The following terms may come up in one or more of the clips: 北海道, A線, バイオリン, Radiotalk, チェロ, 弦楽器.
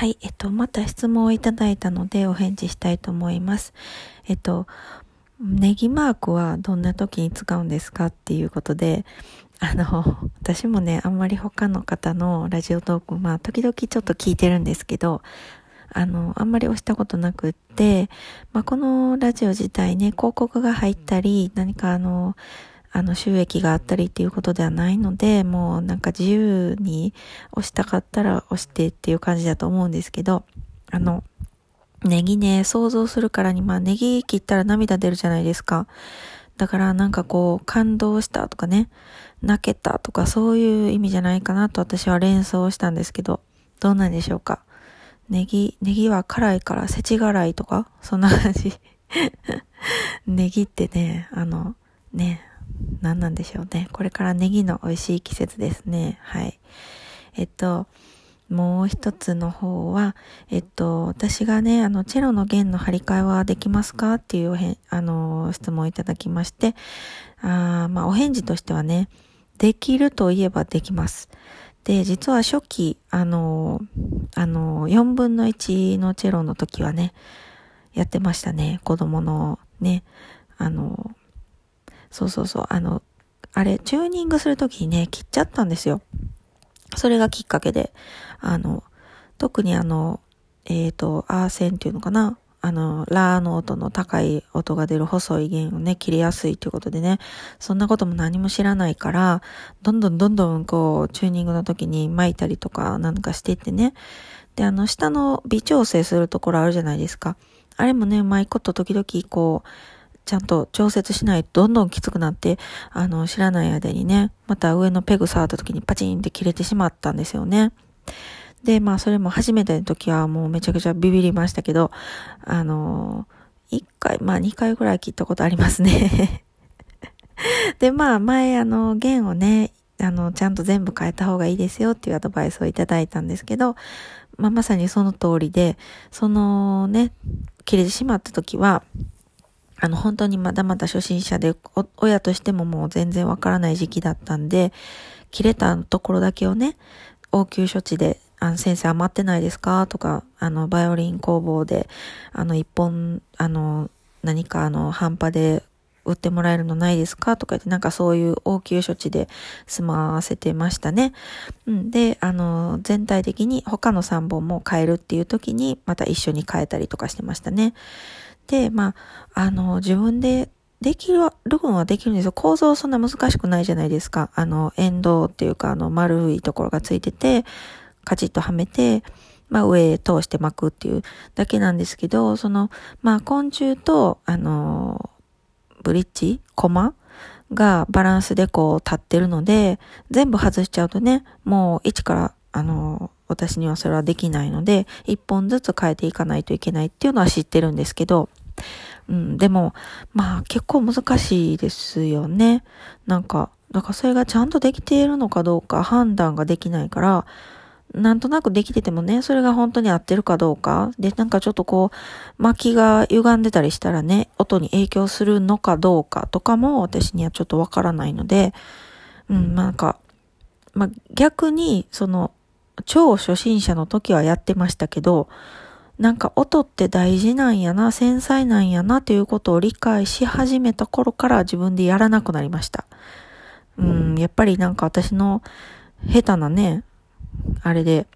はい、また質問をいただいたのでお返事したいと思います。ネギマークはどんな時に使うんですかっていうことで、私もね、あんまり他の方のラジオトーク、時々ちょっと聞いてるんですけど、あんまり押したことなくって、このラジオ自体ね、広告が入ったり、何か収益があったりっていうことではないので、もうなんか自由に押したかったら押してっていう感じだと思うんですけど、ネギね、想像するからに、ネギ切ったら涙出るじゃないですか。だからなんか感動したとかね、泣けたとかそういう意味じゃないかなと私は連想したんですけど、どうなんでしょうか。ネギは辛いから世知辛いとか、そんな感じ。ネギってね、何なんでしょうね。これからネギの美味しい季節ですね。はい。もう一つの方は、私がね、チェロの弦の張り替えはできますかっていう質問をいただきまして、お返事としてはね、できるといえばできます。で、実は初期、4分の1のチェロの時はね、やってましたね。子供のね、あれ、チューニングするときにね、切っちゃったんですよ。それがきっかけで、特にアー線っていうのかな、ラの音の高い音が出る細い弦をね、切りやすいということでね、そんなことも何も知らないから、どんどんチューニングの時に巻いたりとかなんかしていってね、で、下の微調整するところあるじゃないですか。あれもね、マイコット時々ちゃんと調節しないとどんどんきつくなって、知らない間にね、また上のペグ触った時にパチンって切れてしまったんですよね。で、それも初めての時はもうめちゃくちゃビビりましたけど、1回、2回ぐらい切ったことありますね。で、前、弦をね、ちゃんと全部変えた方がいいですよっていうアドバイスをいただいたんですけど、まさにその通りで、切れてしまった時は、本当にまだまだ初心者で、親としてももう全然わからない時期だったんで、切れたところだけをね、応急処置で、先生余ってないですかとか、バイオリン工房で、一本、何か半端で売ってもらえるのないですかとか言って、なんかそういう応急処置で済ませてましたね。うん、で、全体的に他の3本も変えるっていう時に、また一緒に変えたりとかしてましたね。で、自分でできる分はできるんですよ。構造そんな難しくないじゃないですか。円胴っていうか、丸いところがついてて、カチッとはめて、上通して巻くっていうだけなんですけど、昆虫と、ブリッジ、コマがバランスで立ってるので、全部外しちゃうとね、もう一から、私にはそれはできないので、一本ずつ変えていかないといけないっていうのは知ってるんですけど、でも、結構難しいですよね。だからそれがちゃんとできているのかどうか判断ができないから、なんとなくできててもね、それが本当に合ってるかどうか、で、ちょっと巻きが歪んでたりしたらね、音に影響するのかどうかとかも私にはちょっとわからないので、逆に、超初心者の時はやってましたけど、音って大事なんやな、繊細なんやなということを理解し始めた頃から自分でやらなくなりました。やっぱり私の下手なね、あれで、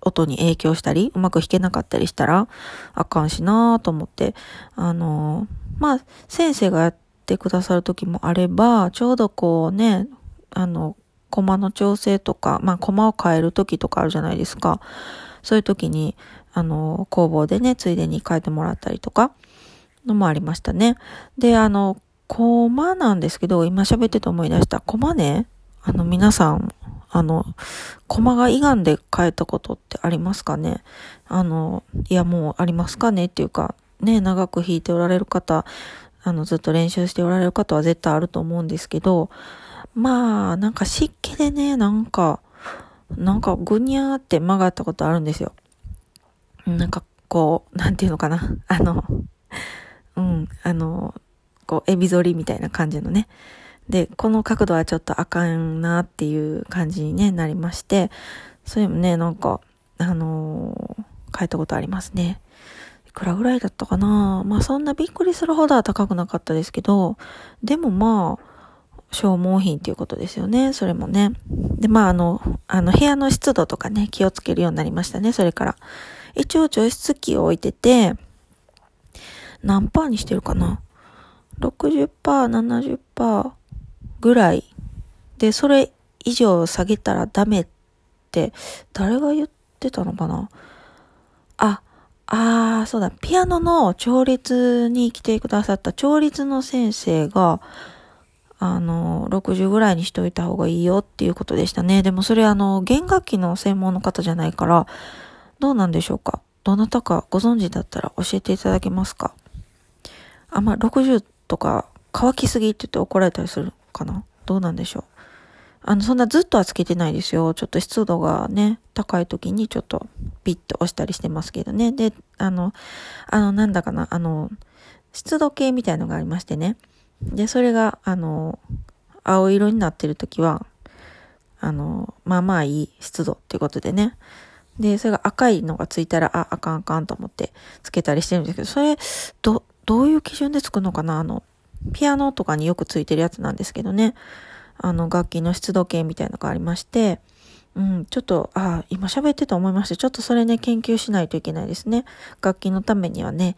音に影響したり、うまく弾けなかったりしたらあかんしなと思って、先生がやってくださる時もあれば、ちょうどね、コマの調整とか、コマを変える時とかあるじゃないですか。そういう時に、工房でね、ついでに変えてもらったりとか、のもありましたね。で、コマなんですけど、今喋ってて思い出した。コマね、皆さん、コマが歪んで変えたことってありますかね？もうありますかねっていうか、ね、長く弾いておられる方、ずっと練習しておられる方は絶対あると思うんですけど、湿気でね、ぐにゃーって曲がったことあるんですよ。なんていうのかな。エビ反りみたいな感じのね。で、この角度はちょっとあかんなっていう感じにね、なりまして、それもね、なんか、買えたことありますね。いくらぐらいだったかな。まあそんなびっくりするほどは高くなかったですけど、でもまあ消耗品っていうことですよね。それもね。でまあ部屋の湿度とかね気をつけるようになりましたね。それから一応除湿機を置いてて、何パーにしてるかな。60%、70%ぐらいで、それ以上下げたらダメって誰が言ってたのかな。そうだ、ピアノの調律に来てくださった調律の先生が、60ぐらいにしといた方がいいよっていうことでしたね。でもそれ弦楽器の専門の方じゃないから、どうなんでしょうか。どなたかご存知だったら教えていただけますか。60とか乾きすぎって言って怒られたりするかな。どうなんでしょう。そんなずっとはつけてないですよ。ちょっと湿度がね、高い時にちょっとピッと押したりしてますけどね。で、なんだかな、湿度計みたいのがありましてね。で、それが、青色になってる時は、まあまあいい湿度っていうことでね。で、それが赤いのがついたら、あかんと思ってつけたりしてるんですけど、それ、どういう基準でつくのかな。ピアノとかによくついてるやつなんですけどね。楽器の湿度計みたいなのがありまして、ちょっと、今喋ってて思いまして、ちょっとそれね、研究しないといけないですね。楽器のためにはね、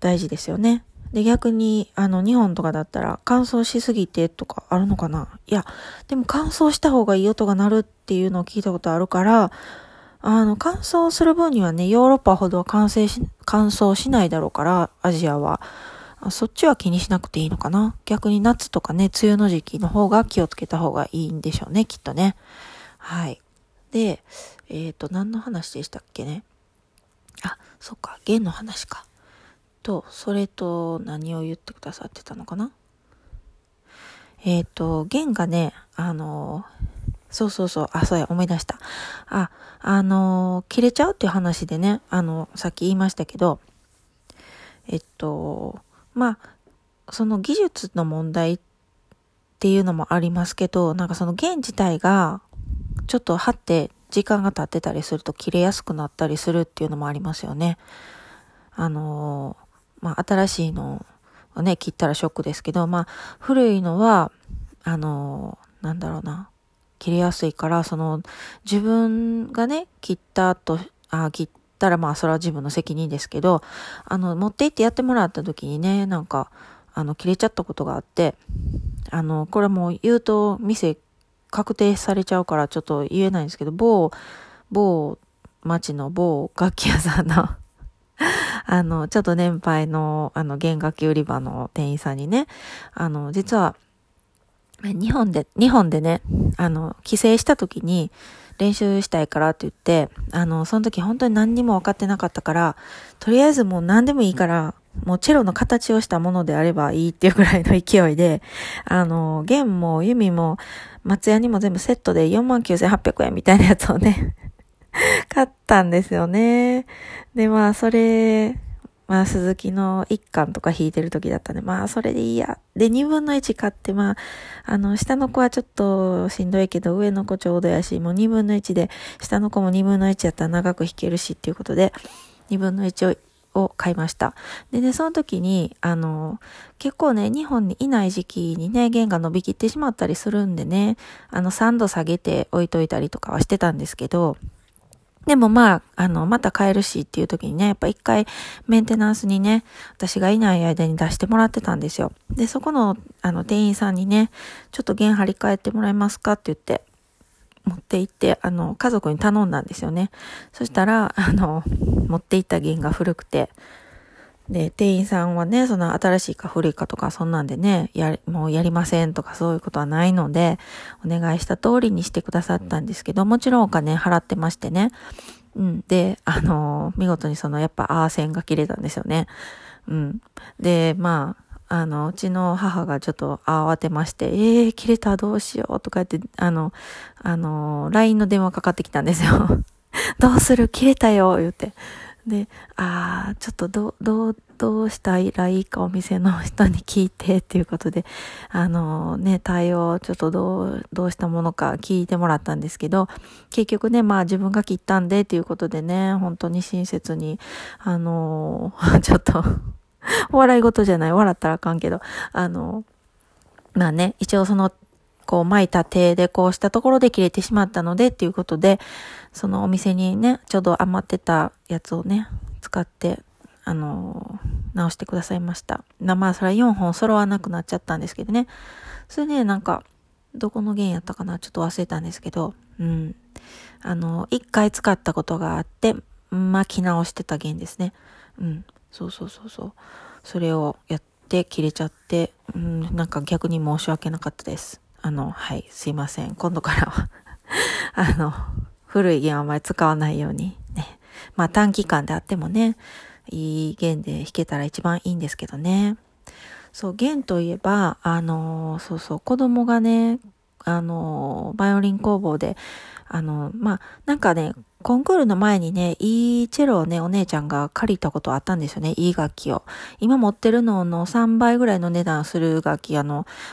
大事ですよね。で、逆に、日本とかだったら、乾燥しすぎてとかあるのかな？いや、でも乾燥した方がいい音が鳴るっていうのを聞いたことあるから、乾燥する分にはね、ヨーロッパほどは乾燥しないだろうから、アジアは。そっちは気にしなくていいのかな。逆に夏とかね、梅雨の時期の方が気をつけた方がいいんでしょうね、きっとね。はい。で、何の話でしたっけね。そっか、弦の話か。と、それと何を言ってくださってたのかな。弦がね、そうや、思い出した。切れちゃうっていう話でね、さっき言いましたけど、まあ、その技術の問題っていうのもありますけど、なんかその弦自体がちょっと張って時間が経ってたりすると切れやすくなったりするっていうのもありますよね。まあ、新しいのをね、切ったらショックですけど、まあ、古いのは、なんだろうな、切れやすいから、自分がね、切ったらまあそれは自分の責任ですけど、持って行ってやってもらった時にね、なんか切れちゃったことがあって、これもう言うと店確定されちゃうからちょっと言えないんですけど、某町の某楽器屋さんのちょっと年配の弦楽器売り場の店員さんにね、実は日本でね、帰省した時に練習したいからって言って、その時本当に何にも分かってなかったから、とりあえずもう何でもいいから、もうチェロの形をしたものであればいいっていうくらいの勢いで、弦も弓も松屋にも全部セットで 49,800 円みたいなやつをね、買ったんですよね。で、まあそれ、まあ、鈴木の一巻とか弾いてる時だったんで、まあ、それでいいや。で、1/2買って、まあ、下の子はちょっとしんどいけど、上の子ちょうどやし、もう1/2で、下の子も1/2やったら長く弾けるしっていうことで、1/2を買いました。でね、その時に、結構ね、日本にいない時期にね、弦が伸びきってしまったりするんでね、3度下げて置いといたりとかはしてたんですけど、でもまあ、また買えるしっていう時にね、やっぱ一回メンテナンスにね、私がいない間に出してもらってたんですよ。で、そこの、店員さんにね、ちょっと弦張り替えてもらえますかって言って、持って行って、家族に頼んだんですよね。そしたら、持って行った弦が古くて、で、店員さんはね、その新しいか古いかとか、そんなんでね、もうやりませんとかそういうことはないので、お願いした通りにしてくださったんですけど、もちろんお金払ってましてね。で、見事にやっぱ線が切れたんですよね。で、まあ、うちの母がちょっと慌てまして、切れたどうしようとか言って、LINE の電話かかってきたんですよ。どうする？切れたよ言って。で、ちょっとどう、どう、どうしたらいいかお店の人に聞いてっていうことで、対応をちょっとどうしたものか聞いてもらったんですけど、結局ね、まあ自分が切ったんでっていうことでね、本当に親切に、ちょっと、お笑い事じゃない、笑ったらあかんけど、まあね、一応その、こう巻いた手でこうしたところで切れてしまったのでっていうことで、そのお店にね、ちょうど余ってたやつをね、使って、直してくださいました。まあ、それは4本揃わなくなっちゃったんですけどね。それね、なんか、どこの弦やったかな、ちょっと忘れたんですけど、うん。1回使ったことがあって、巻き直してた弦ですね。うん。そう。それをやって切れちゃって、うん、なんか逆に申し訳なかったです。はい、すいません。今度からは、古い弦はあまり使わないようにね。まあ短期間であってもね、いい弦で弾けたら一番いいんですけどね。そう、弦といえば、子供がね、バイオリン工房で、まあ、なんかね、コンクールの前にね、いいチェロをね、お姉ちゃんが借りたことあったんですよね、いい楽器を。今持ってるのの3倍ぐらいの値段する楽器、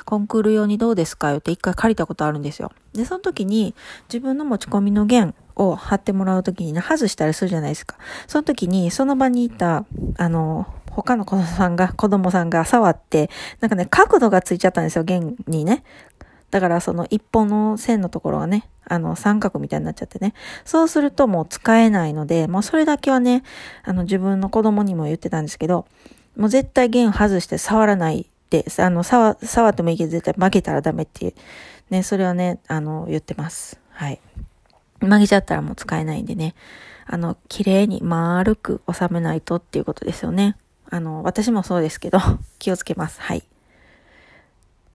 コンクール用にどうですかよって一回借りたことあるんですよ。で、その時に自分の持ち込みの弦を貼ってもらう時に、ね、外したりするじゃないですか。その時に、その場にいた、他の子供さんが触って、なんかね、角度がついちゃったんですよ、弦にね。だからその一本の線のところがね、三角みたいになっちゃってね。そうするともう使えないので、もうそれだけはね、自分の子供にも言ってたんですけど、もう絶対弦外して触らないで、触ってもいいけど絶対曲げたらダメっていう、ね、それはね、言ってます。はい。曲げちゃったらもう使えないんでね、綺麗に丸く収めないとっていうことですよね。私もそうですけど、気をつけます。はい。